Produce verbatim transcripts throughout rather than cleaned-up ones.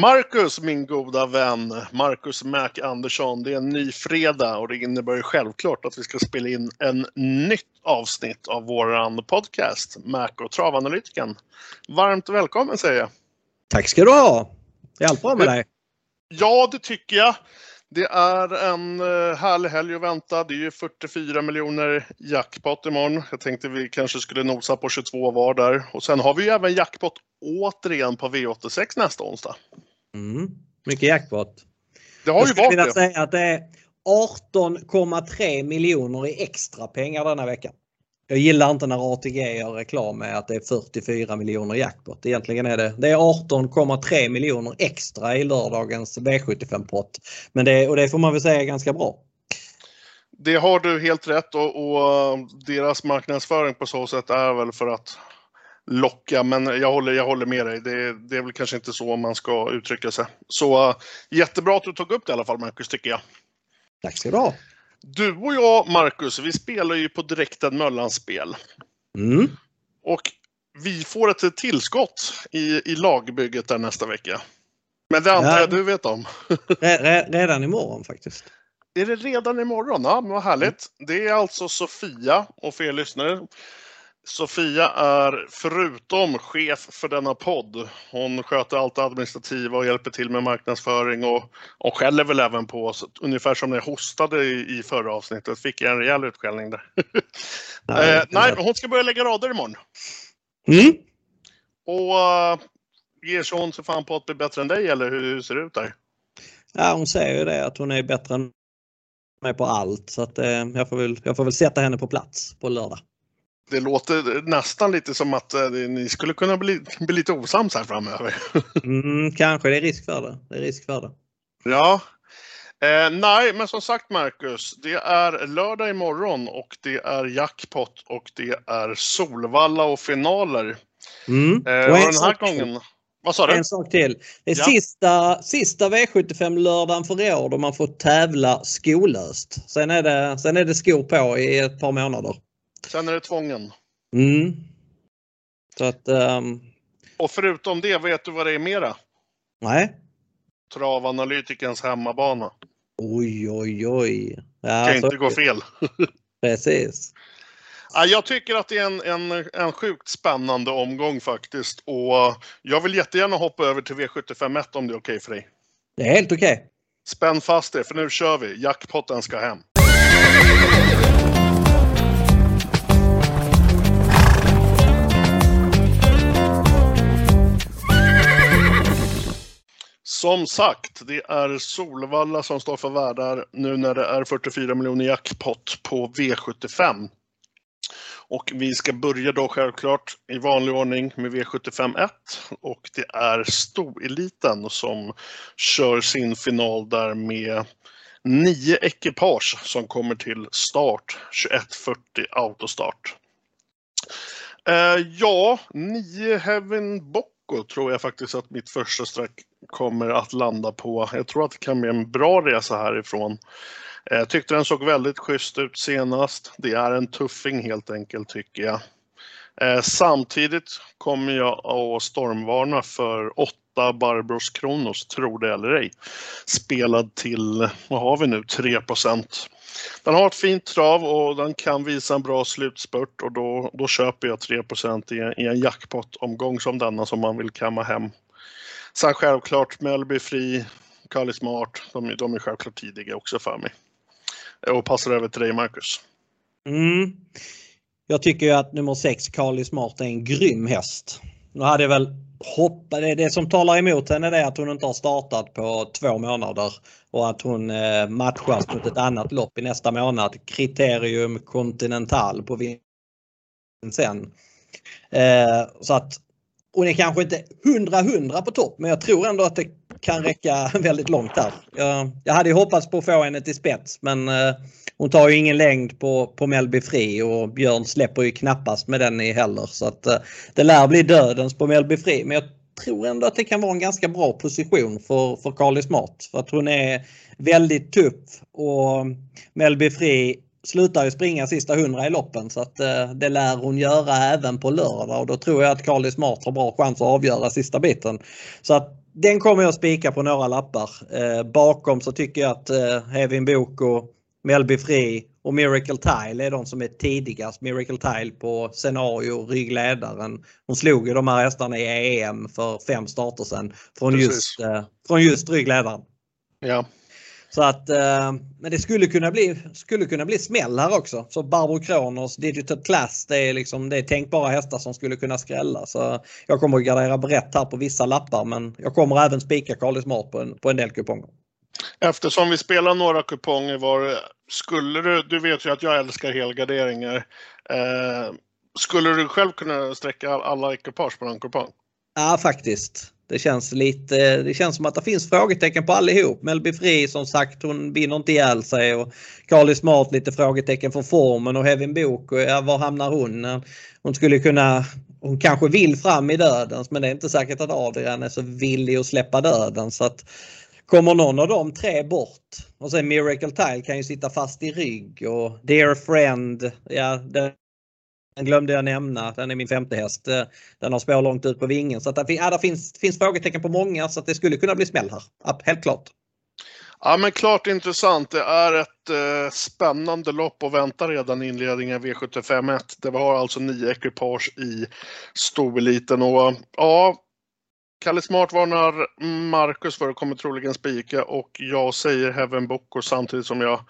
Marcus, min goda vän, Marcus Mack Andersson, det är en ny fredag och det innebär ju självklart att vi ska spela in en nytt avsnitt av våran podcast, Mack och Travanalytiken. Varmt välkommen säger jag. Tack ska du ha, det är allt bra med dig. Ja, det tycker jag. Det är en härlig helg att vänta. Det är ju fyrtiofyra miljoner jackpot imorgon. Jag tänkte vi kanske skulle nosa på tjugotvå var där. Och sen har vi ju även jackpot återigen på V åttiosex nästa onsdag. Mm, mycket jackpot. Det har ju varit det. Jag skulle vilja säga att det är arton komma tre miljoner i extra pengar denna veckan. Jag gillar inte när A T G gör reklam med att det är fyrtiofyra miljoner jackpot. Egentligen är det, det är arton komma tre miljoner extra i lördagens V sjuttiofem-pott. Men det, och det får man väl säga är ganska bra. Det har du helt rätt och, och deras marknadsföring på så sätt är väl för att locka. Men jag håller, jag håller med dig. Det, det är väl kanske inte så man ska uttrycka sig. Så uh, jättebra att du tog upp det i alla fall, Marcus, tycker jag. Tack så bra. Du och jag, Marcus, vi spelar ju på Direkta Möllanspel. Mm. Och vi får ett tillskott i, i lagbygget där nästa vecka. Men det antar jag du vet om. Redan imorgon faktiskt. Är det redan imorgon? Ja, men vad härligt. Mm. Det är alltså Sofia, och för er lyssnare, Sofia är förutom chef för denna podd. Hon sköter allt administrativa och hjälper till med marknadsföring och, och skäller väl även på oss. Ungefär som när jag hostade i, i förra avsnittet. Fick jag en rejäl utskällning där. Nej, eh, nej, hon ska börja lägga rader imorgon. Mm. Och uh, ger sig hon så fan på att bli bättre än dig eller hur, hur ser det ut där? Ja, hon säger ju det att hon är bättre än mig på allt. Så att, eh, jag, får väl, jag får väl sätta henne på plats på lördag. Det låter nästan lite som att ni skulle kunna bli, bli lite osams här framöver. Mm, kanske, det är risk för det. Det är risk för det. Ja, eh, nej men som sagt Marcus, det är lördag imorgon och det är jackpot och det är Solvalla och finaler. Mm. Eh, och den här gången... Vad sa du? En sak till. Det är ja. sista, sista V sjuttiofem-lördagen för år då man får tävla skolöst. Sen är det, sen är det skor på i ett par månader. Sen är det tvången. Mm. Så att, um... Och förutom det, vet du vad det är mera? Nej. Travanalytikens hemmabana. Oj, oj, oj. Ja, kan inte gå fel. Precis. Ja, jag tycker att det är en, en, en sjukt spännande omgång faktiskt. Och jag vill jättegärna hoppa över till V sjuttiofem ett om det är okej för dig. Det är helt okej. Spänn fast det, för nu kör vi. Jackpotten ska hem. Som sagt, det är Solvalla som står för värdar nu när det är fyrtiofyra miljoner jackpot på V sjuttiofem. Och vi ska börja då självklart i vanlig ordning med V sjuttiofem ett. Och det är Storeliten som kör sin final där med nio ekipage som kommer till start. tjugoett fyrtio autostart. Eh, ja, nio Heaven Bocko tror jag faktiskt att mitt första strack kommer att landa på. Jag tror att det kan bli en bra resa härifrån. Jag tyckte den såg väldigt schysst ut senast. Det är en tuffing helt enkelt tycker jag. Samtidigt kommer jag att stormvarna för åtta Barbro Kronos, tror det eller ej. Spelad till, vad har vi nu, tre procent. Den har ett fint trav och den kan visa en bra slutspurt och då, då köper jag tre procent i en, i en jackpot-omgång som denna som man vill kamma hem. Sen självklart Melby Fri, Carlsmart, de, de är självklart tidiga också för mig. Och passar över till dig Marcus. Mm. Jag tycker ju att nummer sex Carlsmart är en grym häst. Nu hade jag väl hoppat, det, det som talar emot henne är att hon inte har startat på två månader. Och att hon eh, matchas mot ett annat lopp i nästa månad. Kriterium Continental på vinsen. Eh, så att och det är kanske inte hundra hundra på topp, men jag tror ändå att det kan räcka väldigt långt där. Jag, jag hade ju hoppats på att få henne till spets, men eh, hon tar ju ingen längd på, på Melby Fri och Björn släpper ju knappast med den i heller. Så att eh, det lär bli dödens på Melby Fri, men jag tror ändå att det kan vara en ganska bra position för, för Carlsmart. För att hon är väldigt tuff och Melby Fri slutar ju springa sista hundra i loppen så att eh, det lär hon göra även på lördag och då tror jag att Carlsmart har bra chans att avgöra sista biten. Så att Den kommer jag spika på några lappar. Eh, bakom så tycker jag att eh, Heaven Bocko, Melby Fri och Miracle Tile är de som är tidigast. Miracle Tile på scenario, ryggledaren. Hon slog ju de här hästarna i E M för fem starter sedan från, just, eh, från just ryggledaren. Ja. Så att, eh, men det skulle kunna bli, skulle kunna bli smäll här också. Så Barbro Kronos, Digital Class, det är, liksom, det är tänkbara hästar som skulle kunna skrälla. Så jag kommer att gardera brett här på vissa lappar, men jag kommer även spika Carlsmart på en, på en del kuponger. Eftersom vi spelar några kuponger var, skulle du, du vet ju att jag älskar helgarderingar. Eh, skulle du själv kunna sträcka alla ekipage på en kupong? Ja, faktiskt. Det känns lite, det känns som att det finns frågetecken på allihop. Melby Fri som sagt, hon vinner inte ihjäl sig, och Carlsmart lite frågetecken för formen, och Heaven Bocko, var hamnar hon? Hon skulle kunna, hon kanske vill fram i dödens, men det är inte säkert att Adrian är så villig att släppa döden, så att kommer någon av de tre bort, och sen Miracle Tile kan ju sitta fast i rygg, och Dear Friend, ja, det Den glömde jag nämna, den är min femte häst. Den har spår långt ut på vingen. Så att det, ja, det finns, finns frågetecken på många, så att det skulle kunna bli smäll här. Ja, helt klart. Ja, men klart intressant. Det är ett eh, spännande lopp och väntar redan inledningen V sjuttiofem ett. Det har alltså nio ekipage i storeliten. Och ja, Kalle Smart varnar Marcus för att kommer troligen spika. Och jag säger Heaven Bocko samtidigt som jag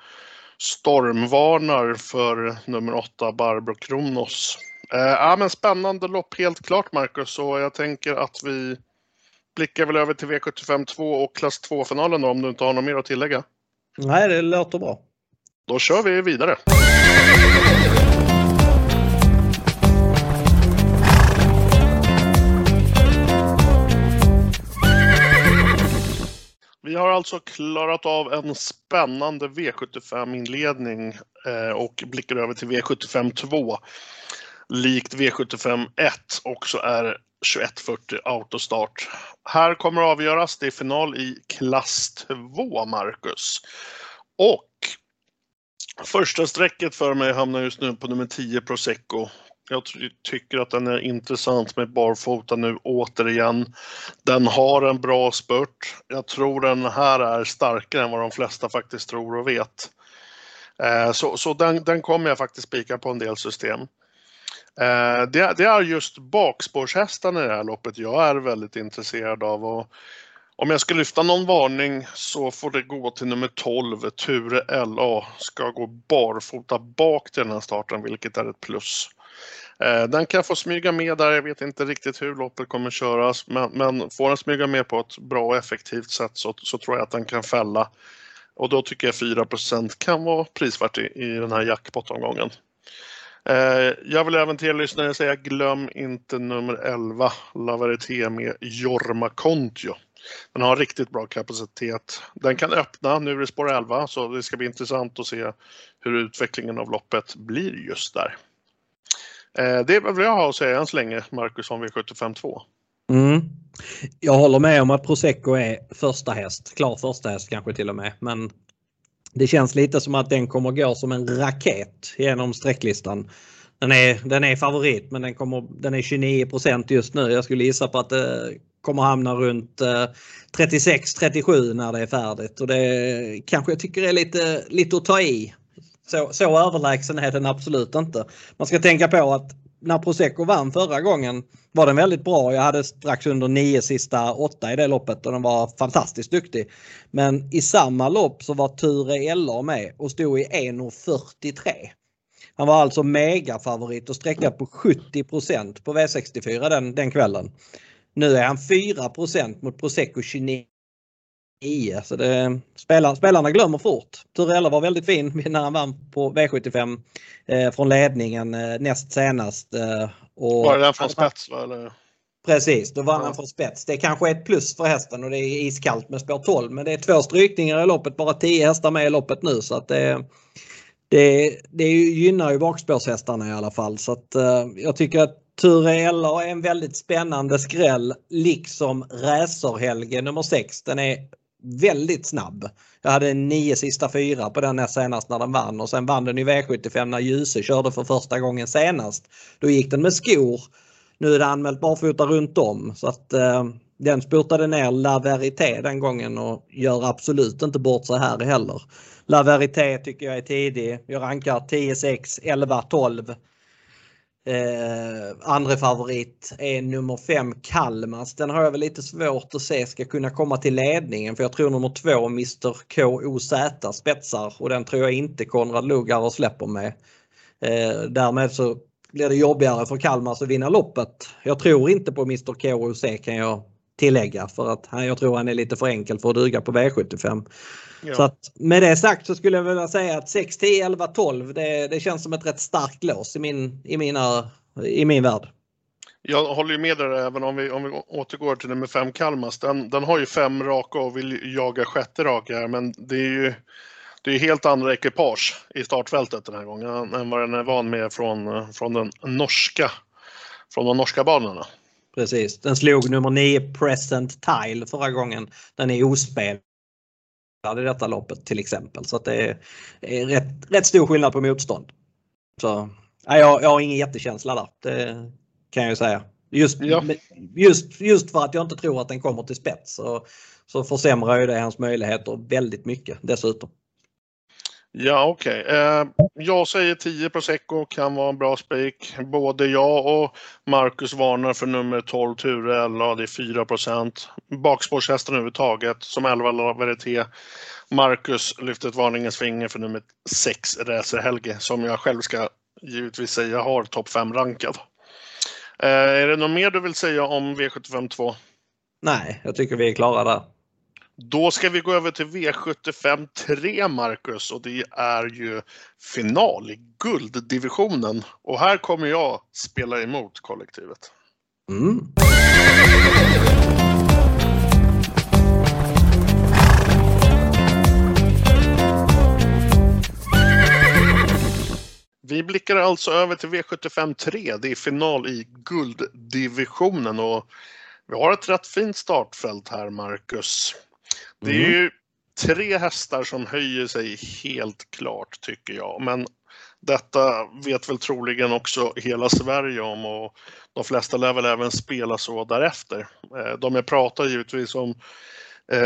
stormvarnar för nummer åtta Barbro Kronos. Eh, ja, men spännande lopp helt klart, Marcus, och jag tänker att vi blickar väl över till V sjuttiofem två och klass två-finalen om du inte har något mer att tillägga. Nej, det låter bra. Då kör vi vidare. Vi har alltså klarat av en spännande V sjuttiofem-inledning och blickar över till V sjuttiofem två. Likt V sjuttiofem ett också är tjugoett fyrtio autostart. Här kommer det avgöras, det är final i klass två, Marcus. Och första strecket för mig hamnar just nu på nummer tio Prosecco. Jag tycker att den är intressant med barfota nu återigen. Den har en bra spurt. Jag tror den här är starkare än vad de flesta faktiskt tror och vet. Eh, så så den, den kommer jag faktiskt spika på en del system. Eh, det, det är just bakspårshästarna i det här loppet jag är väldigt intresserad av. Och om jag ska lyfta någon varning så får det gå till nummer tolv. Ture L A ska gå barfota bak till den här starten, vilket är ett plus. Den kan få smyga med där, jag vet inte riktigt hur loppet kommer köras, men, men får den smyga med på ett bra och effektivt sätt så, så tror jag att den kan fälla. Och då tycker jag fyra procent kan vara prisvärt i, i den här jackpot-omgången. Eh, jag vill även till er lyssnare säga, glöm inte nummer elva, La Verité med Jorma Kontio. Den har riktigt bra kapacitet. Den kan öppna, nu är det spår elva, så det ska bli intressant att se hur utvecklingen av loppet blir just där. Det är vad jag har att säga än så länge, Marcus, om V sjuttiofem två. Mm. Jag håller med om att Prosecco är första häst, klar första häst kanske till och med. Men det känns lite som att den kommer gå som en raket genom sträcklistan. Den är, den är favorit, men den, kommer, den är tjugonio procent just nu. Jag skulle gissa på att det kommer hamna runt trettiosex trettiosju när det är färdigt. Och det kanske jag tycker är lite, lite att ta i. Så, så överlägsen är den absolut inte. Man ska tänka på att när Prosecco vann förra gången var den väldigt bra. Jag hade strax under nio sista åtta i det loppet och den var fantastiskt duktig. Men i samma lopp så var Ture L A med och stod i en fyrtiotre. Han var alltså megafavorit och sträckade på sjuttio procent på V sextiofyra den, den kvällen. Nu är han fyra procent mot Prosecco tjugonio. Ja, så det, spelar, spelarna glömmer fort. Turella var väldigt fin när han vann på V sjuttiofem eh, från ledningen eh, näst senast. Eh, och var det den från spets? Va, eller? Precis, då var ja. han från spets. Det är kanske är ett plus för hästen och det är iskallt med spår tolv. Men det är två strykningar i loppet, bara tio hästar med i loppet nu. Så att det, det, det gynnar ju bakspårshästarna i alla fall. Så att, eh, jag tycker att Turella är en väldigt spännande skräll, liksom Räser Helge nummer sex. Den är väldigt snabb. Jag hade nio sista fyra på den här senast när den vann, och sen vann den i V sjuttiofem när Ljuse körde för första gången senast. Då gick den med skor. Nu är det anmält barfota runt om, så att eh, Den spurtade ner La Verité den gången och gör absolut inte bort sig här heller. La Verité tycker jag är tidig. Jag rankar tio, sex, elva, tolv. Eh, andra favorit är nummer fem Kalmas. Den har jag väl lite svårt att se ska kunna komma till ledningen, för jag tror nummer två mister K O Z spetsar och den tror jag inte Konrad Lugar släpper med. Eh, därmed så blir det jobbigare för Kalmas att vinna loppet. Jag tror inte på mister K O Z, kan jag tillägga, för att jag tror han är lite för enkel för att duga på V sjuttiofem. Ja. Så att med det sagt så skulle jag vilja säga att sex, tio, elva, tolv det, det känns som ett rätt starkt lås i min, i mina, i min värld. Jag håller ju med där, även om vi, om vi återgår till nummer fem Kalmas. Den, den har ju fem raka och vill jaga sjätte raka här, men det är ju det är helt andra ekipage i startfältet den här gången än vad den är van med från, från, den norska, från de norska banorna. Precis. Den slog nummer nio Present Tile förra gången. Den är ospelad i detta loppet till exempel. Så att det är rätt, rätt stor skillnad på motstånd. Så, jag, jag har ingen jättekänsla där, det kan jag ju säga. Just, ja. just, just för att jag inte tror att den kommer till spets. Så, så försämrar ju det hans möjligheter väldigt mycket dessutom. Ja, okej. Okay. Eh, jag säger tio Prosecco kan vara en bra spik. Både jag och Marcus varnar för nummer tolv Ture L A. Det är fyra procent. Bakspårshästen överhuvudtaget som elva La Verité. Marcus lyfter ett varningens finger för nummer sex Räser Helge, som jag själv ska givetvis säga har topp fem rankad. Eh, är det något mer du vill säga om V sjuttiofem två? Nej, jag tycker vi är klara där. Då ska vi gå över till V sjuttiofem tre, Marcus, och det är ju final i gulddivisionen. Och här kommer jag spela emot kollektivet. Mm. Vi blickar alltså över till V sjuttiofem tre, det är final i gulddivisionen och vi har ett rätt fint startfält här, Marcus. Det är ju tre hästar som höjer sig helt klart tycker jag, men detta vet väl troligen också hela Sverige om och de flesta lär väl även spela så därefter. De jag pratar givetvis om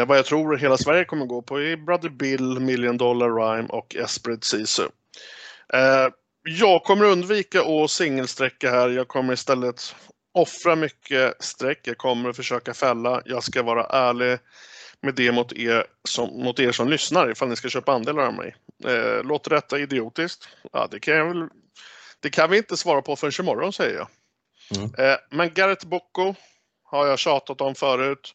vad jag tror hela Sverige kommer gå på är Brother Bill, Million Dollar Rhyme och Esprit Sisu. Jag kommer undvika att singelsträcka här, jag kommer istället offra mycket sträck, jag kommer försöka fälla, jag ska vara ärlig med det mot er som, mot er som lyssnar ifall ni ska köpa andelar av mig. Eh, låter detta idiotiskt? Ja, det, kan jag väl, det kan vi inte svara på förrän imorgon säger jag. Mm. Eh, men Garet Bocko har jag tjatat om förut.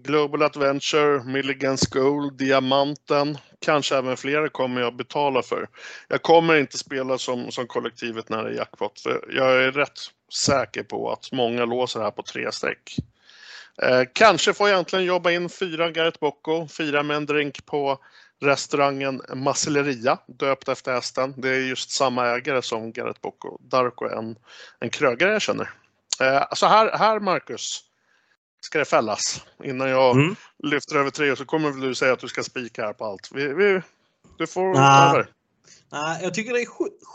Global Adventure, Milligan School, Diamanten, kanske även fler kommer jag betala för. Jag kommer inte spela som, som kollektivet när det är jackpot, för jag är rätt säker på att många låser här på tre streck. Eh, kanske får jag egentligen jobba in fyra Garet Bocko, fyra med en drink på restaurangen Macelleria, döpt efter hästen. Det är just samma ägare som Garet Bocko, Darko, en, en krögare jag känner. Eh, så här, här Marcus ska det fällas innan jag mm. lyfter över tre och så kommer väl du säga att du ska spika här på allt. Vi, vi, du får ta över. Nej, jag tycker det är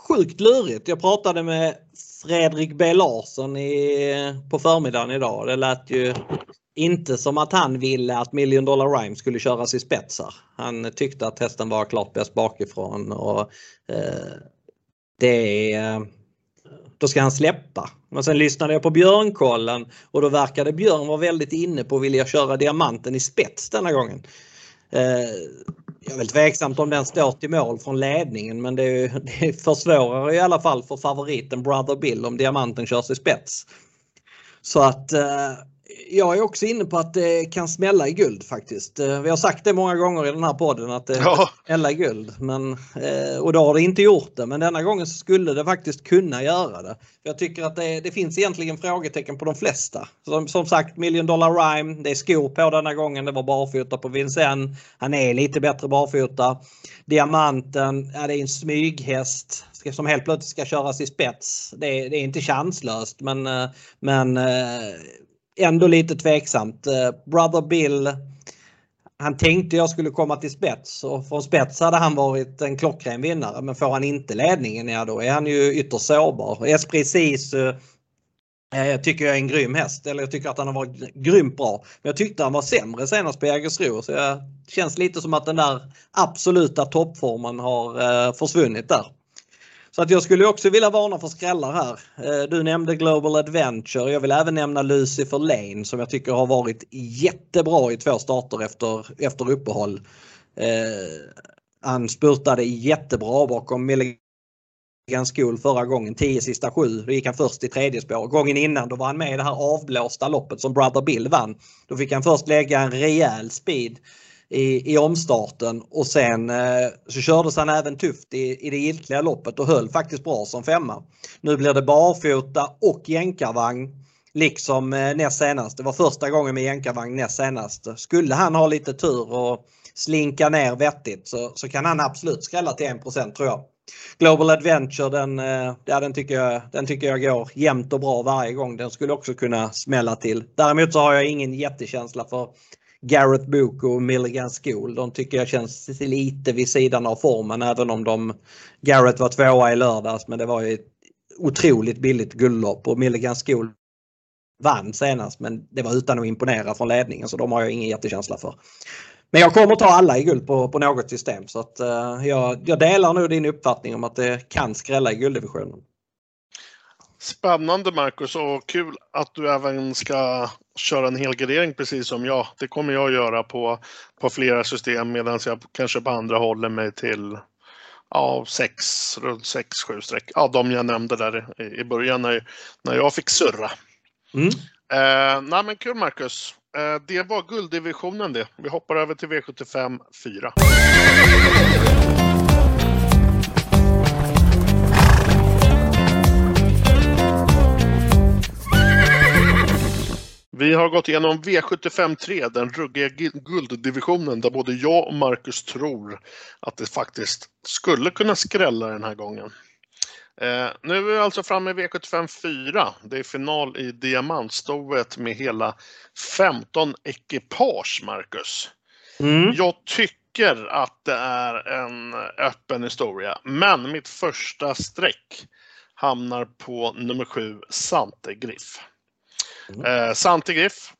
sjukt lurigt. Jag pratade med Fredrik B. Larsson i, på förmiddagen idag. Det lät ju inte som att han ville att Million Dollar Rhyme skulle köras i spetsar. Han tyckte att hästen var klart bäst bakifrån och eh, det är, då ska han släppa. Men sen lyssnade jag på Björnkollen och då verkade Björn vara väldigt inne på att vilja köra Diamanten i spets denna gången. Eh, Jag är väl tveksamt om den står till mål från ledningen, men det, är, det försvårar i alla fall för favoriten Brother Bill om Diamanten körs i spets. Så att eh, jag är också inne på att det kan smälla i guld faktiskt. Eh, vi har sagt det många gånger i den här podden att det ja. smälla i guld, men, eh, och då har det inte gjort det. Men denna gången skulle det faktiskt kunna göra det. Jag tycker att det, det finns egentligen frågetecken på de flesta. Som, som sagt, Million Dollar Rhyme, det är skor på denna gången. Det var barfota på Vincent. Han är lite bättre barfota. Diamanten, ja, det är en smyghäst som helt plötsligt ska köras i spets. Det, det är inte chanslöst, men, men ändå lite tveksamt. Brother Bill, han tänkte jag skulle komma till spets och från spets hade han varit en klockren vinnare, men får han inte ledningen, ja då är han ju ytterst sårbar. Esprit Sisu Jag tycker jag är en grym häst, eller jag tycker att han har varit grymt bra. Men jag tyckte han var sämre senast på Jägersro, så det känns lite som att den där absoluta toppformen har försvunnit där. Så att jag skulle också vilja varna för skrällar här. Du nämnde Global Adventure. Jag vill även nämna Lucy för Lane som jag tycker har varit jättebra i två starter efter, efter uppehåll. Han spurtade jättebra bakom Milligan School förra gången, tio sista sju. Då gick han först i tredje spår. Gången innan då var han med i det här avblåsta loppet som Brother Bill vann. Då fick han först lägga en rejäl speed i, i omstarten och sen eh, så kördes han även tufft i, i det giltiga loppet och höll faktiskt bra som femma. Nu blir det barfota och jänkarvagn liksom eh, näst senast. Det var första gången med jänkarvagn näst senast. Skulle han ha lite tur och slinka ner vettigt så, så kan han absolut skrälla till en procent tror jag. Global Adventure, den, ja, den, tycker jag, den tycker jag går jämnt och bra varje gång. Den skulle också kunna smälla till. Däremot så har jag ingen jättekänsla för Garet Bocko och Milligan School. De tycker jag känns lite vid sidan av formen, även om de, Garet var tvåa i lördags men det var ju ett otroligt billigt guldlopp och Milligan School vann senast men det var utan att imponera från ledningen så de har jag ingen jättekänsla för. Men jag kommer att ta alla i guld på, på något system så att uh, jag, jag delar nu din uppfattning om att det kan skrälla i gulddivisionen. Spännande Marcus och kul att du även ska köra en hel gradering precis som jag. Det kommer jag göra på, på flera system medan jag kanske på andra håller mig till ja, sex, runt sex sju streck. Ja, de jag nämnde där i, i början när, när jag fick surra. Mm. Uh, nej men kul Marcus. Det var gulddivisionen det. Vi hoppar över till V sjuttiofem fyra. Vi har gått igenom V sjuttiofem tre, den ruggiga gulddivisionen där både jag och Marcus tror att det faktiskt skulle kunna skrälla den här gången. Eh, nu är vi alltså framme i V sjuttiofem fyra. Det är final i diamantstovet med hela femton ekipage, Marcus. Mm. Jag tycker att det är en öppen historia. Men mitt första streck hamnar på nummer sju, Santigriff. Eh, Santigriff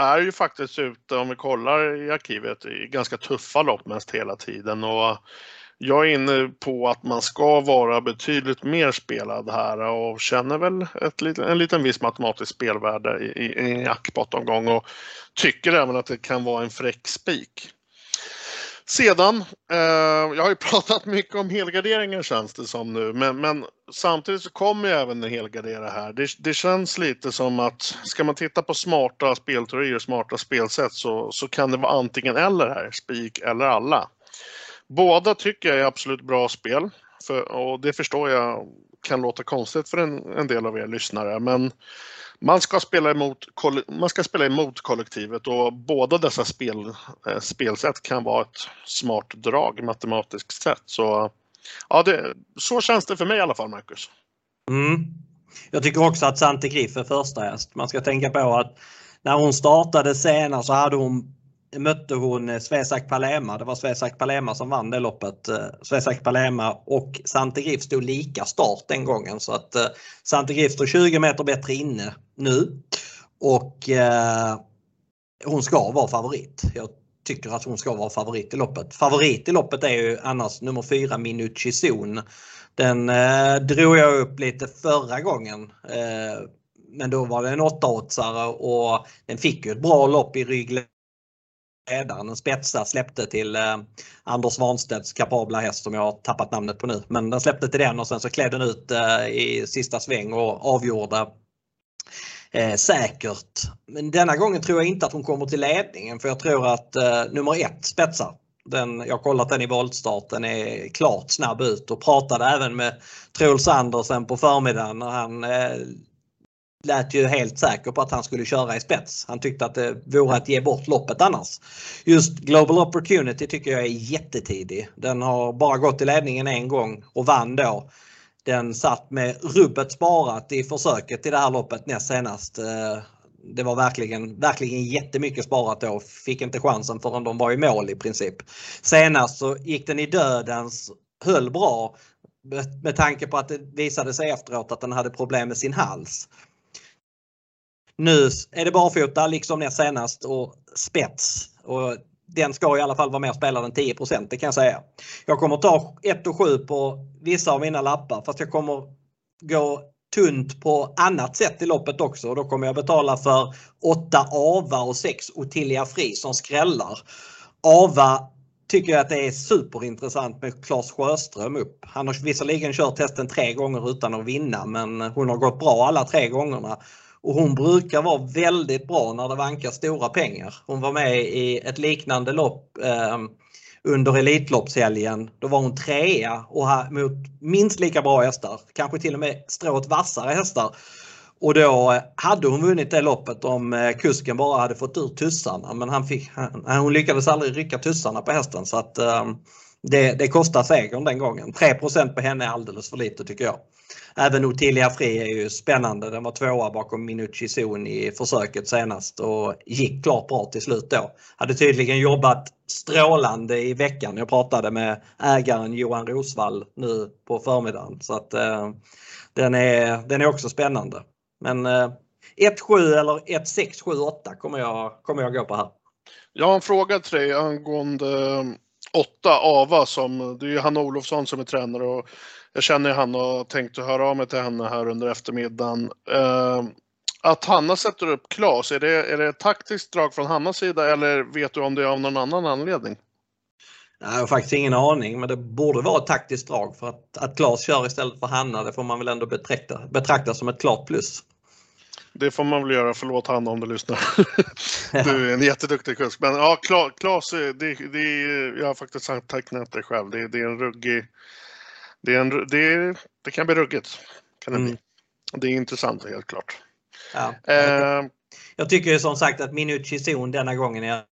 är ju faktiskt ute, om vi kollar i arkivet, i ganska tuffa lopp mest hela tiden och jag är inne på att man ska vara betydligt mer spelad här och känner väl ett liten, en liten viss matematisk spelvärde i, i, i jackpot-omgång och tycker även att det kan vara en fräck spik. Sedan, eh, jag har ju pratat mycket om helgarderingen känns det som nu, men, men samtidigt så kommer jag även helgardera här. Det, det känns lite som att ska man titta på smarta spelteorier och smarta spelsätt så, så kan det vara antingen eller här, spik eller alla. Båda tycker jag är absolut bra spel för, och det förstår jag kan låta konstigt för en, en del av er lyssnare men man ska spela emot, man ska spela emot kollektivet och båda dessa spel, eh, spelsätt kan vara ett smart drag matematiskt sett så, ja, det, så känns det för mig i alla fall Marcus. Mm. Jag tycker också att Santigriff är första häst. Man ska tänka på att när hon startade senare så hade hon mötte hon Svesak Palema. Det var Svesak Palema som vann det loppet. Svesak Palema och Santigriff stod lika start den gången. Så att Santigriff står tjugo meter bättre inne nu. Och eh, hon ska vara favorit. Jag tycker att hon ska vara favorit i loppet. Favorit i loppet är ju annars nummer fyra Minucci Zon. Den eh, drog jag upp lite förra gången. Eh, men då var det en åttaåtsare och den fick ju ett bra lopp i ryggen. Den spetsade släppte till eh, Anders Svanstedts kapabla häst som jag har tappat namnet på nu. Men den släppte till den och sen så klädde den ut eh, i sista sväng och avgjorde eh, säkert. Men denna gången tror jag inte att hon kommer till ledningen för jag tror att eh, nummer ett spetsar. Den, jag har kollat den i voltstarten är klart snabb ut och pratade även med Truls Andersen på förmiddagen när han eh, lät ju helt säker på att han skulle köra i spets. Han tyckte att det vore att ge bort loppet annars. Just Global Opportunity tycker jag är jättetidig. Den har bara gått i ledningen en gång och vann då. Den satt med rubbet sparat i försöket i det här loppet näst senast. Det var verkligen, verkligen jättemycket sparat då. Fick inte chansen förrän de var i mål i princip. Senast så gick den i dödens, höll bra med tanke på att det visade sig efteråt att den hade problem med sin hals. Nu är det barfota liksom näst senast och spets. Och den ska i alla fall vara med och spela den tio procent, det kan jag säga. Jag kommer ta ett och sju på vissa av mina lappar, fast jag kommer gå tunt på annat sätt i loppet också. Och då kommer jag betala för åtta Ava och sex Otilia Fri som skrällar. Ava tycker jag att det är superintressant med Claes Sjöström upp. Han har visserligen kört testen tre gånger utan att vinna, men hon har gått bra alla tre gångerna. Och hon brukar vara väldigt bra när det vankar stora pengar. Hon var med i ett liknande lopp eh, under Elitloppshelgen. Då var hon trea och ha, mot minst lika bra hästar. Kanske till och med strået vassare hästar. Och då hade hon vunnit det loppet om kusken bara hade fått ur tussarna. Men han fick, han, hon lyckades aldrig rycka tussarna på hästen. Så att, eh, det, det kostar segern den gången. tre procent på henne är alldeles för lite tycker jag. Även Otilia Fri är ju spännande. Den var tvåa bakom Minucci Zon i försöket senast och gick klart bra till slut då. Hade tydligen jobbat strålande i veckan. Jag pratade med ägaren Johan Rosvall nu på förmiddagen. Så att eh, den, är, den är också spännande. Men eh, ett sju eller ett sex sju åtta kommer jag, kommer jag gå på här. Jag har en fråga till dig angående åtta Ava. Som, det är ju Hanna Olofsson som är tränare och jag känner ju Hanna och tänkte höra av mig till henne här under eftermiddagen. Eh, att Hanna sätter upp Claes, är det, är det ett taktiskt drag från Hannas sida eller vet du om det är av någon annan anledning? Nej, jag har faktiskt ingen aning, men det borde vara ett taktiskt drag för att, att Claes kör istället för Hanna. Det får man väl ändå betrakta, betrakta som ett klart plus. Det får man väl göra, förlåt Hanna om du lyssnar. Du är en jätteduktig kusk. Men ja, Claes, det, det, jag har faktiskt antecknat det själv. Det, det är en ruggig... Det, är en, det, är, det kan bli ruggigt. Kan det, mm. bli. Det är intressant helt klart. Ja, jag, eh, jag tycker som sagt att Minucci Zon denna gången är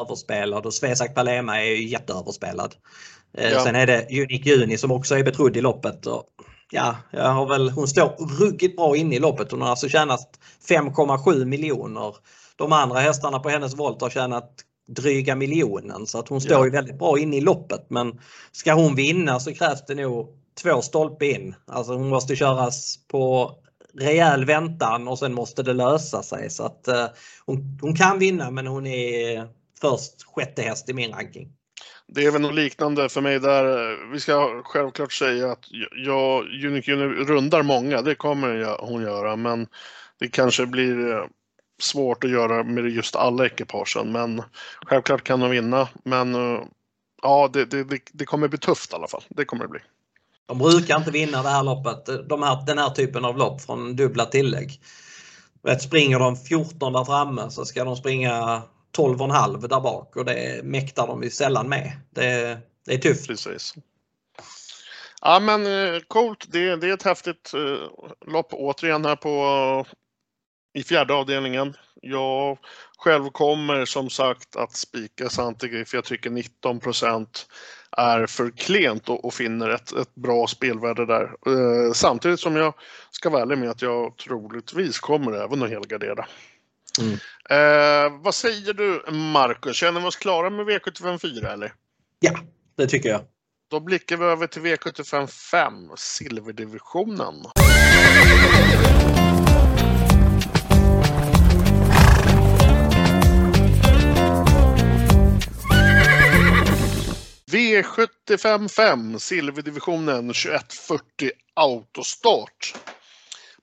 överspelad och Svesak Palema är ju jätteöverspelad. Eh, ja. Sen är det Unique Juni som också är betrodd i loppet. Och, ja, jag har väl, hon står ruggigt bra inne i loppet. Hon har alltså tjänat fem komma sju miljoner. De andra hästarna på hennes volt har tjänat dryga miljonen så att hon står ju ja. väldigt bra inne i loppet, men ska hon vinna så krävs det nog två stolp in. Alltså hon måste köras på rejäl väntan och sen måste det lösa sig så att eh, hon, hon kan vinna, men hon är först sjätte häst i min ranking. Det är väl något liknande för mig där. Vi ska självklart säga att jag Unique rundar många, det kommer jag, hon göra, men det kanske blir svårt att göra med just alla ekipagen, men självklart kan de vinna, men ja, det, det, det kommer bli tufft i alla fall, det kommer det bli. De brukar inte vinna det här loppet, de här, den här typen av lopp från dubbla tillägg. Vet, springer de fjorton där framme så ska de springa tolv och en halv där bak och det mäktar de ju sällan med. Det, det är tufft. Precis. Ja men coolt, det, det är ett häftigt lopp återigen här på i fjärde avdelningen. Jag själv kommer som sagt att spika Santigriff. Jag tycker nitton procent är för klent och, och finner ett, ett bra spelvärde där. Eh, samtidigt som jag ska vara ärlig med att jag troligtvis kommer även att helgardera. Mm. Eh, vad säger du Marcus? Känner vi oss klara med V sjuttiofem fyra eller? Ja, det tycker jag. Då blickar vi över till V sjuttiofem fem, silverdivisionen. V sjuttiofem fem, silverdivisionen, tjugoett fyrtio autostart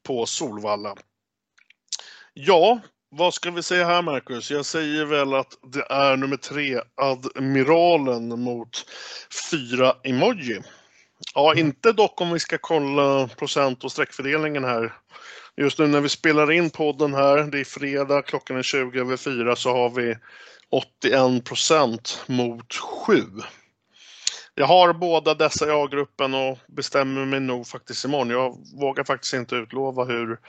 på Solvalla. Ja, vad ska vi säga här Marcus? Jag säger väl att det är nummer tre, Admiralen, mot fyra Emoji. Ja, inte dock om vi ska kolla procent- och sträckfördelningen här. Just nu när vi spelar in podden här, det är fredag, klockan är tjugo över fyra, så har vi åttioen procent mot sju. Jag har båda dessa i A-gruppen och bestämmer mig nog faktiskt imorgon. Jag vågar faktiskt inte utlova hur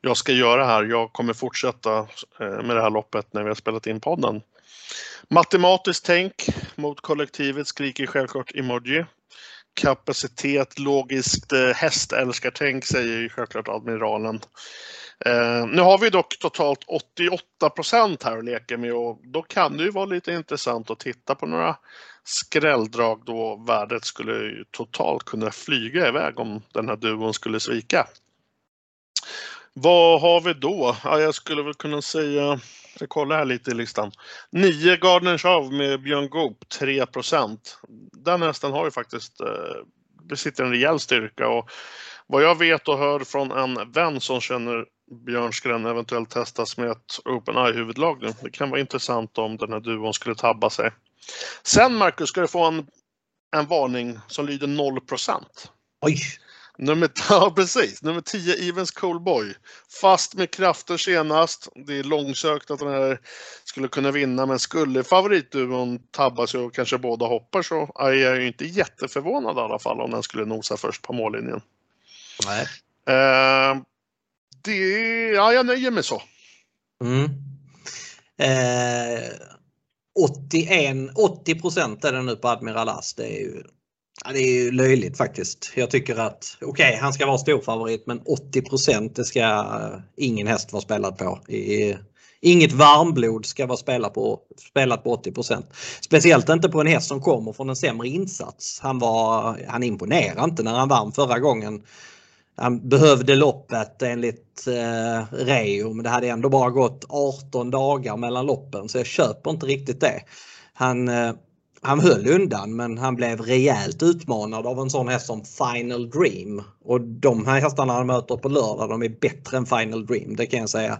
jag ska göra här. Jag kommer fortsätta med det här loppet när vi har spelat in podden. Matematiskt tänk mot kollektivet skriker självklart Emoji. Kapacitet, logiskt hästälskartänk säger självklart Admiralen. Eh, nu har vi dock totalt åttioåtta procent här att leka med och då kan det ju vara lite intressant att titta på några skrälldrag då värdet skulle ju totalt kunna flyga iväg om den här duon skulle svika. Vad har vi då? Ja, jag skulle väl kunna säga, jag kollar här lite i listan. nio Gardeners Av med Björn Goop, tre procent. Den hästen har ju faktiskt eh, besitter en rejäl styrka, och vad jag vet och hör från en vän som känner Björn skulle den eventuellt testas med ett Open Eye-huvudlag nu. Det kan vara intressant om den här duon skulle tabba sig. Sen, Marcus, ska du få en, en varning som lyder noll procent. Oj! Nummer, ja, precis. Nummer tio, Evens Coolboy. Fast med krafter senast. Det är långsökt att den här skulle kunna vinna, men skulle favoritduon tabba sig och kanske båda hoppar, så är jag ju inte jätteförvånad i alla fall om den skulle nosa först på mållinjen. Nej. Eh, det, ja, jag nöjer mig så. Mm. Eh, åttioen, åttio procent är den nu på Admiral As. Det är ju... Ja, det är ju löjligt faktiskt. Jag tycker att, okej, okay, han ska vara storfavorit, men åttio procent det ska ingen häst vara spelad på. I, inget varmblod ska vara spelat på, spelat på åttio procent. Speciellt inte på en häst som kommer från en sämre insats. Han, var, han imponerade inte när han vann förra gången. Han behövde loppet enligt eh, Reo, men det hade ändå bara gått arton dagar mellan loppen, så jag köper inte riktigt det. Han... Eh, Han höll undan, men han blev rejält utmanad av en sån häst som Final Dream. Och de här hästarna han möter på lördag, de är bättre än Final Dream, det kan jag säga.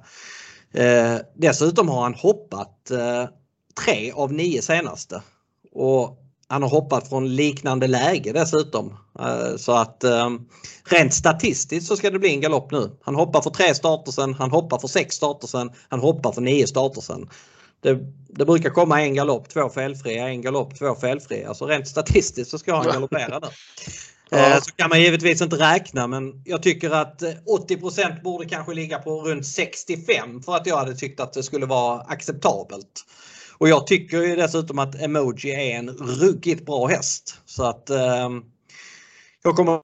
Eh, dessutom har han hoppat eh, tre av nio senaste. Och han har hoppat från liknande läge dessutom. Eh, så att eh, rent statistiskt så ska det bli en galopp nu. Han hoppar för tre starter sen, han hoppar för sex starter sen, han hoppar för nio starter sen. Det, det brukar komma en galopp, två felfria, en galopp, två felfria. Alltså rent statistiskt så ska han galoppera där. Ja. Så kan man givetvis inte räkna, men jag tycker att åttio procent borde kanske ligga på runt sextiofem för att jag hade tyckt att det skulle vara acceptabelt. Och jag tycker ju dessutom att Emoji är en ruggigt bra häst. Så att eh, jag kommer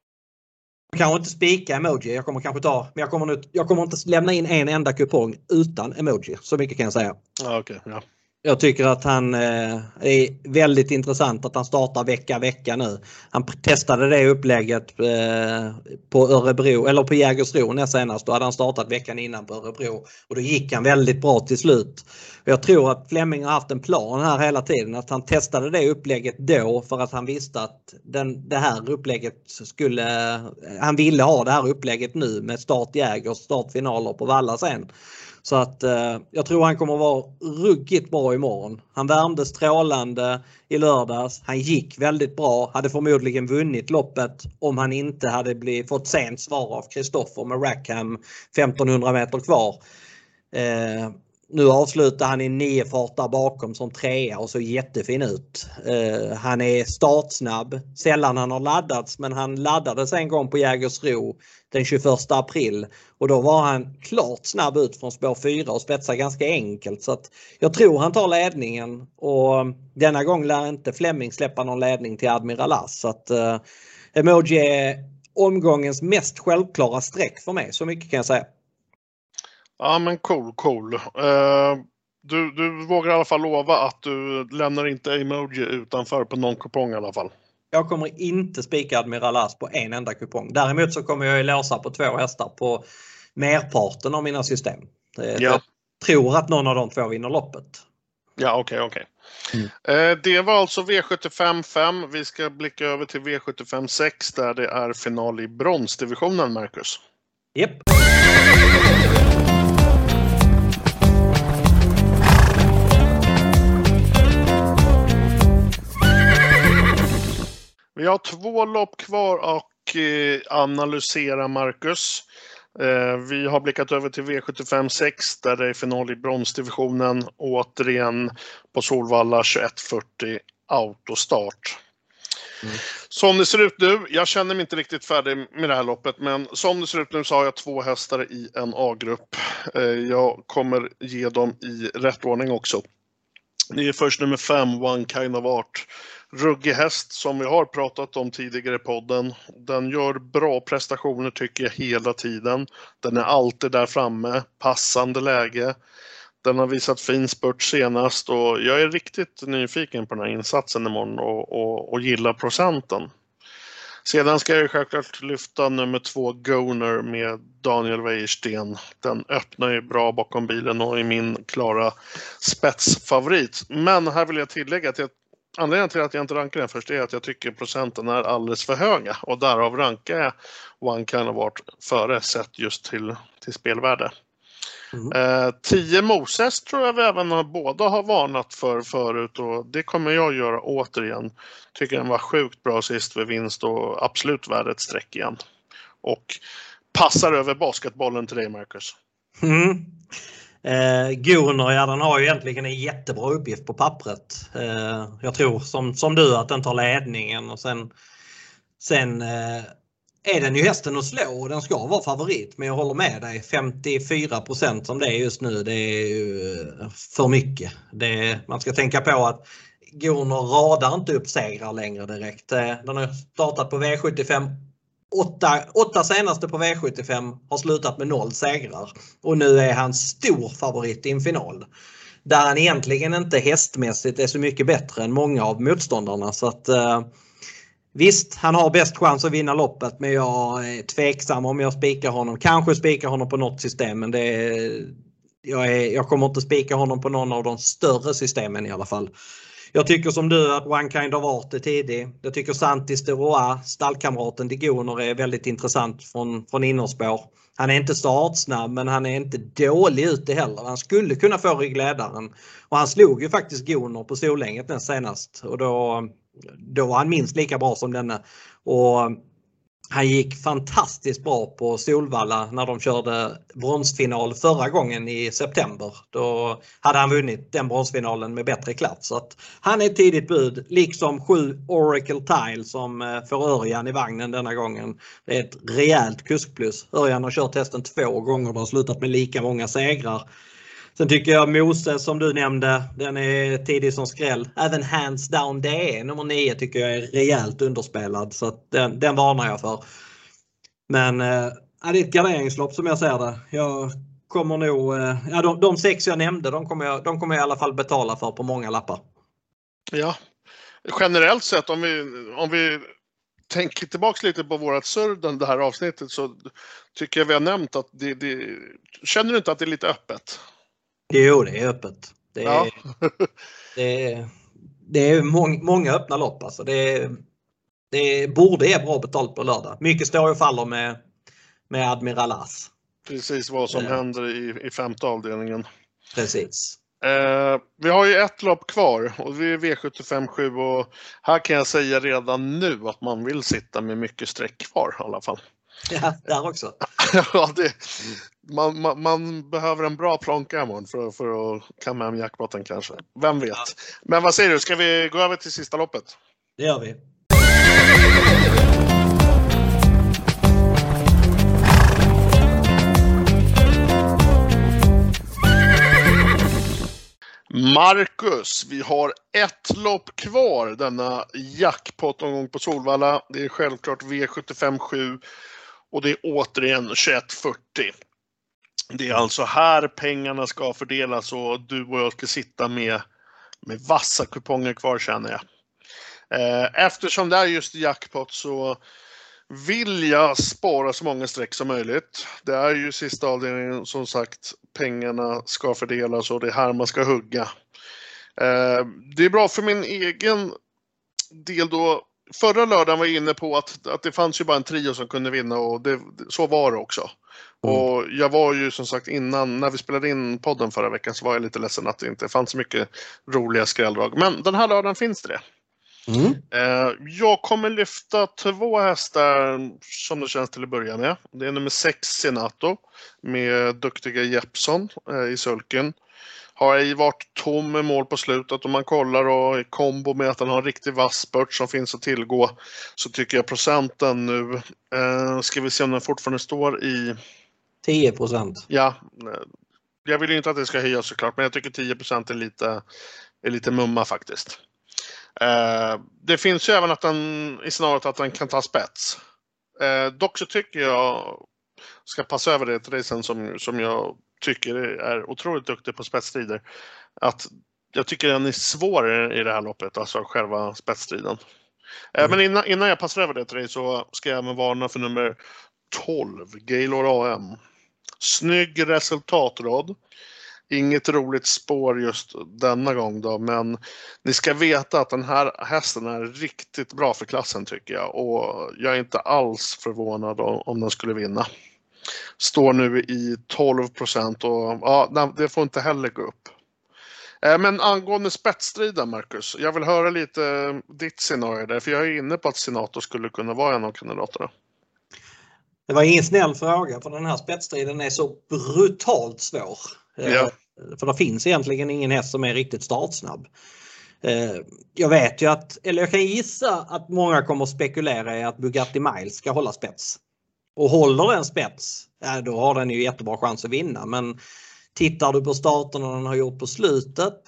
kanske inte spika Emoji. Jag kommer kanske ta, men jag kommer, nu, jag kommer inte lämna in en enda kupong utan Emoji. Så mycket kan jag säga. Ah, okay, ja. Jag tycker att han eh, är väldigt intressant att han startar vecka vecka nu. Han testade det upplägget eh, på Örebro eller på Jägersro när senast. Då hade han startat veckan innan på Örebro och då gick han väldigt bra till slut. Och jag tror att Flemming har haft en plan här hela tiden, att han testade det upplägget då för att han visste att den, det här upplägget skulle, han ville ha det här upplägget nu med start Jägers, startfinaler på Valla sen. Så att eh, jag tror han kommer att vara ruggigt bra imorgon. Han värmde strålande i lördags. Han gick väldigt bra. Hade förmodligen vunnit loppet om han inte hade blivit, fått sent svar av Kristoffer med Rackham femtonhundra meter kvar. Eh, nu avslutar han i nio fartar bakom som trea och så jättefin ut. Eh, han är startsnabb. Sällan han har laddats, men han laddades en gång på Jägersro den tjugoförsta april och då var han klart snabb ut från spår fyra och spetsade ganska enkelt, så att jag tror han tar ledningen och denna gång lär inte Flemming släppa någon ledning till Admiral As, så att eh, Emoji är omgångens mest självklara streck för mig, så mycket kan jag säga. Ja, men cool, cool. Uh, du, du vågar i alla fall lova att du lämnar inte Emoji utanför på någon kupong i alla fall. Jag kommer inte spika Admiral As på en enda kupong. Däremot så kommer jag låsa på två hästar på merparten av mina system. Ja. Jag tror att någon av de två vinner loppet. Ja, okej, okay, okej. Okay. Mm. Det var alltså V sjuttiofem fem. Vi ska blicka över till V sjuttiofem sex där det är final i bronsdivisionen, Marcus. Japp. Yep. Vi har två lopp kvar och analysera, Marcus. Vi har blickat över till V sjuttiofem sex där det är final i bronsdivisionen. Återigen på Solvalla tjugoett fyrtio autostart. Mm. Som det ser ut nu, jag känner mig inte riktigt färdig med det här loppet, men som det ser ut nu så har jag två hästar i en A-grupp. Jag kommer ge dem i rätt ordning också. Det är först nummer fem, One Kind of Art. Ruggig häst som vi har pratat om tidigare i podden. Den gör bra prestationer tycker jag hela tiden. Den är alltid där framme, passande läge. Den har visat fin spurt senast och jag är riktigt nyfiken på den här insatsen imorgon och, och, och gillar procenten. Sedan ska jag självklart lyfta nummer två, Goner med Daniel Wäjersten. Den öppnar ju bra bakom bilen och är min klara spetsfavorit. Men här vill jag tillägga att jag, anledningen till att jag inte rankar den först är att jag tycker procenten är alldeles för höga. Och därav rankar jag One Kind of Art före sett just till, till spelvärde. Mm. Eh, tio Moses tror jag vi även har, båda har varnat för förut, och det kommer jag göra återigen. Tycker den var sjukt bra sist vid vinst och absolut värdet streck igen. Och passar över basketbollen till dig, Marcus. Mm. Eh, Goner, ja, den har ju egentligen en jättebra uppgift på pappret. Eh, jag tror som, som du att den tar ledningen och sen, sen eh, är den ju hästen att slå och den ska vara favorit, men jag håller med dig, femtiofyra procent som det är just nu, det är ju för mycket. Det är, man ska tänka på att Goner radar inte upp segrar längre direkt. Den har startat på V sjuttiofem, åtta, åtta senaste på V sjuttiofem, har slutat med noll segrar och nu är han stor favorit i en final där han egentligen inte hästmässigt är så mycket bättre än många av motståndarna, så att visst, han har bäst chans att vinna loppet, men jag är tveksam om jag spikar honom. Kanske spikar honom på något system, men det är, jag, är, jag kommer inte spika honom på någon av de större systemen i alla fall. Jag tycker som du att One Kind of Art är tidig. Jag tycker Santigriff, stallkamraten till Goner, är väldigt intressant från, från innerspår. Han är inte startsnabb, men han är inte dålig ute heller. Han skulle kunna få ryggledaren. Och han slog ju faktiskt Goner på Solänget den senast. Och då... Då var han minst lika bra som denna, och han gick fantastiskt bra på Solvalla när de körde bronsfinal förra gången i september. Då hade han vunnit den bronsfinalen med bättre klass, så att han är ett tidigt bud, liksom sju Oracle Tile som får Örjan i vagnen denna gången. Det är ett rejält kuskplus. Örjan har kört hästen två gånger och har slutat med lika många segrar. Sen tycker jag Mose som du nämnde, den är tidig som skräll. Även Hands Down D, nummer nio, tycker jag är rejält underspelad, så att den, den varnar jag för. Men eh, det är ett garderingslopp som jag ser det. Jag kommer nog, eh, ja, de, de sex jag nämnde, de kommer jag, de kommer jag i alla fall betala för på många lappar. Ja, generellt sett om vi, om vi tänker tillbaka lite på vårat surden det här avsnittet, så tycker jag vi har nämnt att det, det, känner du inte att det är lite öppet? Jo, det är öppet. Det är, ja. det är, det är mång, många öppna lopp. Alltså. Det, det borde vara bra betalt på lördag. Mycket står och faller med, med Admiral As. Precis vad som ja. händer i, i femte avdelningen. Precis. Eh, vi har ju ett lopp kvar och vi är V sjuttiofem sju, och här kan jag säga redan nu att man vill sitta med mycket streck kvar i alla fall. Ja, där också. Ja, det, man, man, man behöver en bra plånka imorgon för, för att kamma hem jackpotten kanske. Vem vet. Ja. Men vad säger du? Ska vi gå över till sista loppet? Det gör vi. Marcus, vi har ett lopp kvar denna jackpottomgång på Solvalla. Det är självklart V sjuttiofem sju. Och det är återigen tjugoett fyrtio. Det är alltså här pengarna ska fördelas, och du och jag ska sitta med, med vassa kuponger kvar, känner jag. Eftersom det är just jackpot så vill jag spara så många streck som möjligt. Det är ju sista avdelningen, som sagt, pengarna ska fördelas och det är här man ska hugga. Det är bra för min egen del då. Förra lördagen var jag inne på att, att det fanns ju bara en trio som kunde vinna, och det, så var det också. Mm. Och jag var ju som sagt innan, när vi spelade in podden förra veckan, så var jag lite ledsen att det inte fanns så mycket roliga skrälldrag. Men den här lördagen finns det. Mm. Eh, jag kommer lyfta två hästar som det känns till att börja med. Det är nummer sex Senato med duktiga Jeppson eh, i sulken. Har ju varit tom med mål på slutet, om man kollar och i kombo med att han har en riktig vassbört som finns att tillgå, så tycker jag procenten nu, eh, ska vi se om den fortfarande står i tio procent. Ja, jag vill ju inte att det ska höjas såklart, men jag tycker tio procent är lite, är lite mumma faktiskt. Eh, det finns ju även att den, i snarare att den kan ta spets. Eh, dock så tycker jag, ska passa över det till dig sen, som, som jag tycker är otroligt duktig på spetsstrider, att jag tycker den är svårare i det här loppet, alltså själva spetsstriden. Mm. Men innan, innan jag passar över det till dig så ska jag även varna för nummer tolv, Gaylor A M. Snygg resultatrad. Inget roligt spår just denna gång då, men ni ska veta att den här hästen är riktigt bra för klassen tycker jag, och jag är inte alls förvånad om den skulle vinna. Står nu i tolv procent och ja, det får inte heller gå upp. Men angående spetsstriden, Marcus, jag vill höra lite ditt scenario där, för jag är inne på att Senator skulle kunna vara en av kandidaterna. Det var ingen snäll fråga, för den här spetsstriden är så brutalt svår. Ja. För det finns egentligen ingen häst som är riktigt startsnabb. Jag vet ju att, eller jag kan gissa att många kommer spekulera i att Bugatti Miles ska hålla spets. Och håller den spets, då har den ju jättebra chans att vinna. Men tittar du på starten och den har gjort på slutet,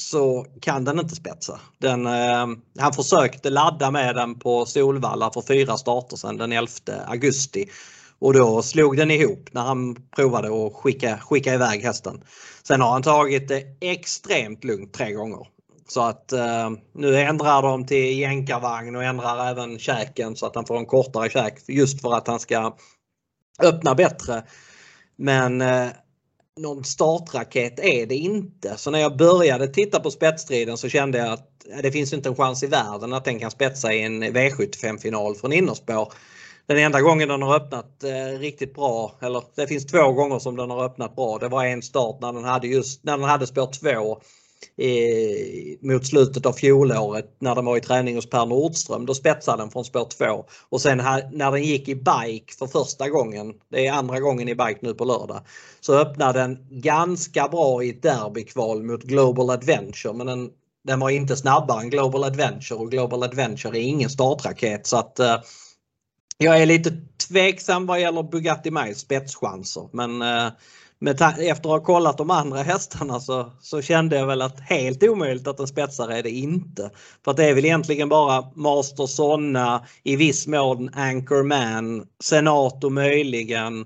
så kan den inte spetsa. Den, eh, han försökte ladda med den på Solvalla för fyra starter sedan den elfte augusti. Och då slog den ihop när han provade att skicka, skicka iväg hästen. Sen har han tagit det extremt lugnt tre gånger. Så att eh, nu ändrar de till jänkarvagn och ändrar även käken så att han får en kortare käk. Just för att han ska öppna bättre. Men... Eh, någon startraket är det inte. Så när jag började titta på spetsstriden så kände jag att det finns inte en chans i världen att den kan spetsa i en V sjuttiofem-final från innerspår. Den enda gången den har öppnat eh, riktigt bra, eller det finns två gånger som den har öppnat bra. Det var en start när den hade just när den hade spår två eh, mot slutet av fjolåret när den var i träning hos Per Nordström. Då spetsade den från spår två. Och sen här, när den gick i bike för första gången, det är andra gången i bike nu på lördag, så öppnade den ganska bra i ett derbykval mot Global Adventure. Men den, den var inte snabbare än Global Adventure, och Global Adventure är ingen startraket. Så att eh, jag är lite tveksam vad gäller Bugatti Miles spetschanser. Men eh, med ta- efter att ha kollat de andra hästarna så, så kände jag väl att helt omöjligt att en spetsare är det inte. För att det är väl egentligen bara Master Sonna, i viss mån Anchorman, Senator möjligen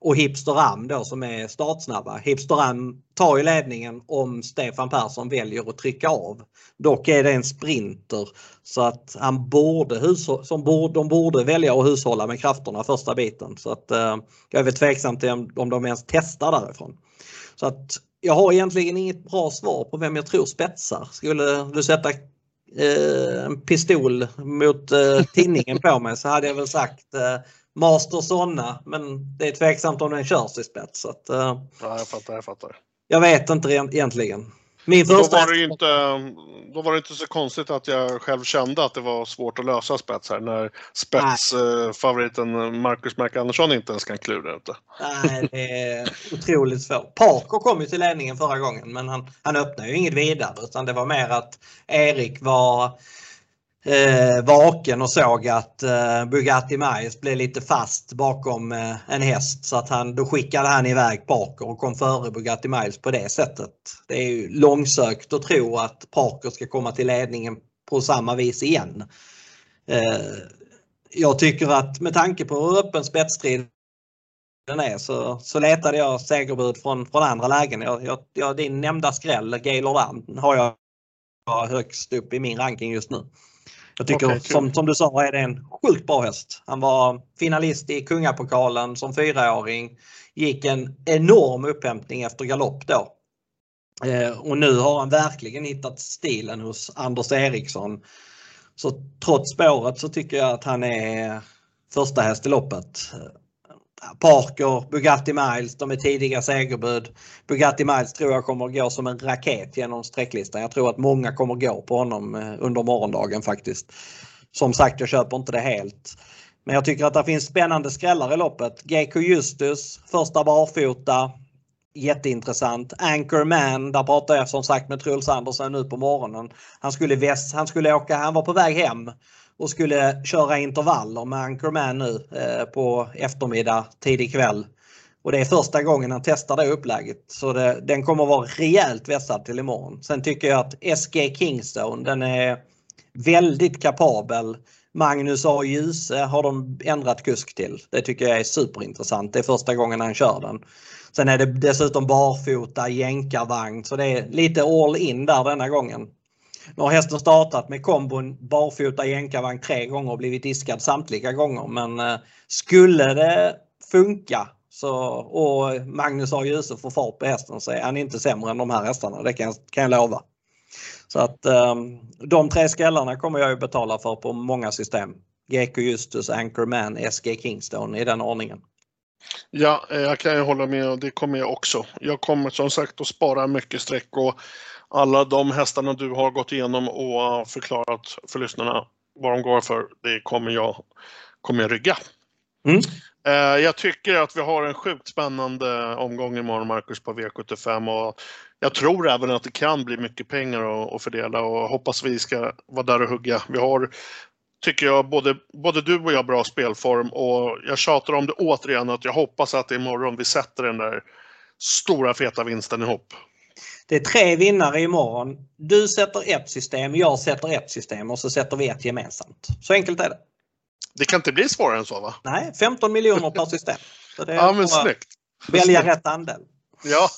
och Hipsteram då som är startsnabba. Hipsteram tar ju ledningen om Stefan Persson väljer att trycka av. Dock är det en sprinter så att han borde hushå- som borde, de borde välja att hushålla med krafterna första biten. Så att eh, jag är väl tveksam till om, om de ens testar därifrån. Så att jag har egentligen inget bra svar på vem jag tror spetsar. Skulle du sätta eh, en pistol mot eh, tinningen på mig så hade jag väl sagt... Eh, Master Sonna, men det är tveksamt om den körs i spets. Så att, uh, ja, jag fattar, jag fattar. Jag vet inte egentligen. Min första... då, var det inte, då var det inte så konstigt att jag själv kände att det var svårt att lösa spets här när spetsfavoriten uh, Marcus Mack Andersson inte ens kan klura ut det. Nej, det är otroligt svårt. Parker kom ju till ledningen förra gången, men han, han öppnade ju inget vidare, utan det var mer att Erik var... Eh, vaken och såg att eh, Bugatti Miles blev lite fast bakom eh, en häst, så att han, då skickade han iväg Parker och kom före Bugatti Miles på det sättet. Det är ju långsökt att tro att Parker ska komma till ledningen på samma vis igen. Eh, jag tycker att med tanke på hur öppen spetsstrid den är så, så letade jag segerbud från, från andra lägen. Jag, jag, jag, din nämnda skräll, Gaylor Ram, har jag högst upp i min ranking just nu. Jag tycker okay, cool. som, som du sa är det en sjukt bra häst. Han var finalist i Kungapokalen som fyraåring. Gick en enorm upphämtning efter galopp då. Eh, och nu har han verkligen hittat stilen hos Anders Eriksson. Så trots spåret så tycker jag att han är första häst i loppet. Parker, Bugatti Miles, de är tidiga segerbud. Bugatti Miles tror jag kommer gå som en raket genom sträcklistan. Jag tror att många kommer gå på honom under morgondagen faktiskt. Som sagt, jag köper inte det helt. Men jag tycker att det finns spännande skrällar i loppet. G K Justus, första barfota, jätteintressant. Anchorman, där pratar jag som sagt med Truls Andersson nu på morgonen. Han skulle, väst, han skulle åka, han var på väg hem och skulle köra intervaller med Anchorman nu eh, på eftermiddag, tidig kväll. Och det är första gången han testar det upplägget. Så det, den kommer vara rejält vässad till imorgon. Sen tycker jag att S G Kingstone, den är väldigt kapabel. Magnus A. Ljuse har de ändrat kusk till. Det tycker jag är superintressant. Det är första gången han kör den. Sen är det dessutom barfota, jänkarvagn. Så det är lite all in där denna gången. Nu har hästen startat med kombon barfota i enkavagn tre gånger och blivit diskad samtliga gånger. Men skulle det funka så, och Magnus har Ljuse får fart på hästen, så är han inte sämre än de här hästarna. Det kan, kan jag lova. Så att de tre skallarna kommer jag ju betala för på många system. G K Justus, Anchorman, S G Kingstone i den ordningen. Ja, jag kan ju hålla med och det kommer jag också. Jag kommer som sagt att spara mycket streck och alla de hästarna du har gått igenom och förklarat för lyssnarna vad de går för, det kommer jag, kommer jag rygga. Mm. Jag tycker att vi har en sjukt spännande omgång imorgon, Marcus, på V sjuttiofem och jag tror även att det kan bli mycket pengar att fördela och hoppas vi ska vara där och hugga. Vi har, tycker jag, både, både du och jag bra spelform och jag tjatar om det återigen att jag hoppas att imorgon vi sätter den där stora feta vinsten ihop. Det är tre vinnare imorgon. Du sätter ett system, jag sätter ett system och så sätter vi ett gemensamt. Så enkelt är det. Det kan inte bli svårare än så, va? Nej, femton miljoner per system. Så det är ja, men snyggt. Välja snyggt. Rätt andel. Ja,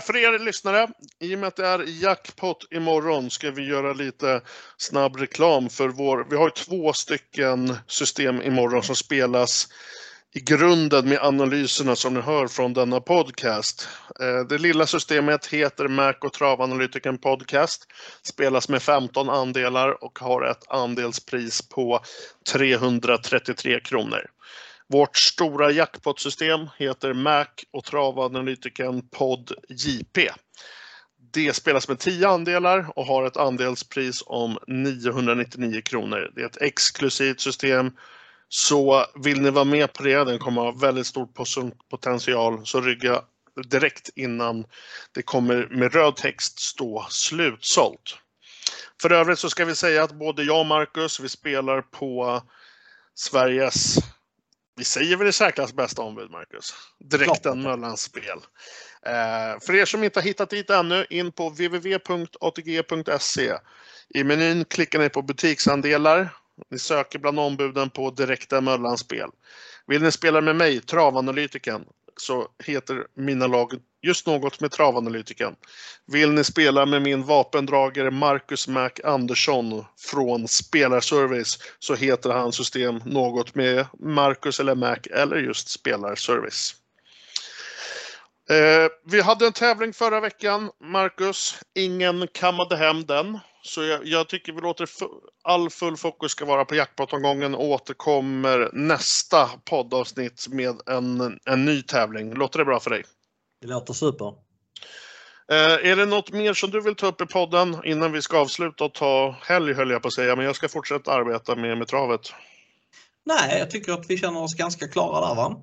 för er lyssnare, i och med att det är jackpot imorgon ska vi göra lite snabb reklam för vår, vi har två stycken system imorgon som spelas i grunden med analyserna som ni hör från denna podcast. Det lilla systemet heter Mac och Travanalytiken Podcast, spelas med femton andelar och har ett andelspris på trehundratrettiotre kronor. Vårt stora jackpot-system heter Mac och Travanalytiken Pod J P. Det spelas med tio andelar och har ett andelspris om niohundranittionio kronor. Det är ett exklusivt system. Så vill ni vara med på det, den kommer ha väldigt stor potential, så rygga direkt innan det kommer med röd text stå slutsålt. För övrigt så ska vi säga att både jag och Marcus, vi spelar på Sveriges, vi säger väl det säkrast bästa ombud, Marcus. Direkta Möllanspel. För er som inte har hittat dit ännu, in på w w w punkt a t g punkt s e. I menyn klickar ni på butiksandelar. Ni söker bland ombuden på Direkta Möllanspel. Vill ni spela med mig, Travanalytiken, så heter mina lag just något med Travanalytiken. Vill ni spela med min vapendragare Marcus Mack Andersson från Spelarservice, så heter hans system något med Marcus eller Mac eller just Spelarservice. Eh, vi hade en tävling förra veckan, Marcus. Ingen kammade hem den. Så jag, jag tycker vi låter f- all full fokus ska vara på jackpot-omgången och återkommer nästa poddavsnitt med en, en ny tävling. Låter det bra för dig? Det låter super. Eh, är det något mer som du vill ta upp i podden innan vi ska avsluta och ta helg, höll jag på att säga. Men jag ska fortsätta arbeta med, med travet. Nej, jag tycker att vi känner oss ganska klara där, va?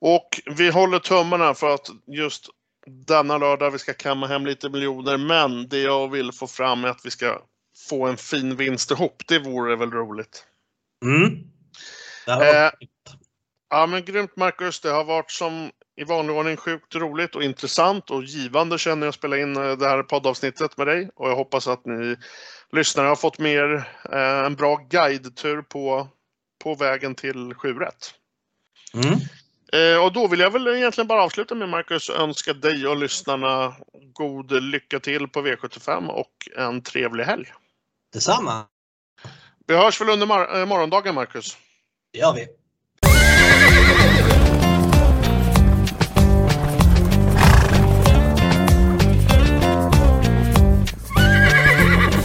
Och vi håller tummarna för att just denna lördag vi ska kamma hem lite miljoner, men det jag vill få fram är att vi ska få en fin vinst ihop. Det vore väl roligt. Mm. Det var... eh, ja men grymt, Marcus, det har varit som i vanlig ordning sjukt roligt och intressant och givande känner jag att spela in det här poddavsnittet med dig, och jag hoppas att ni lyssnare har fått med er eh, en bra guidetur på, på vägen till sjurätt. Mm. Och då vill jag väl egentligen bara avsluta med, Marcus, önska dig och lyssnarna god lycka till på V sjuttiofem och en trevlig helg. Detsamma. Vi hörs väl under mor- morgondagen, Marcus? Det gör vi.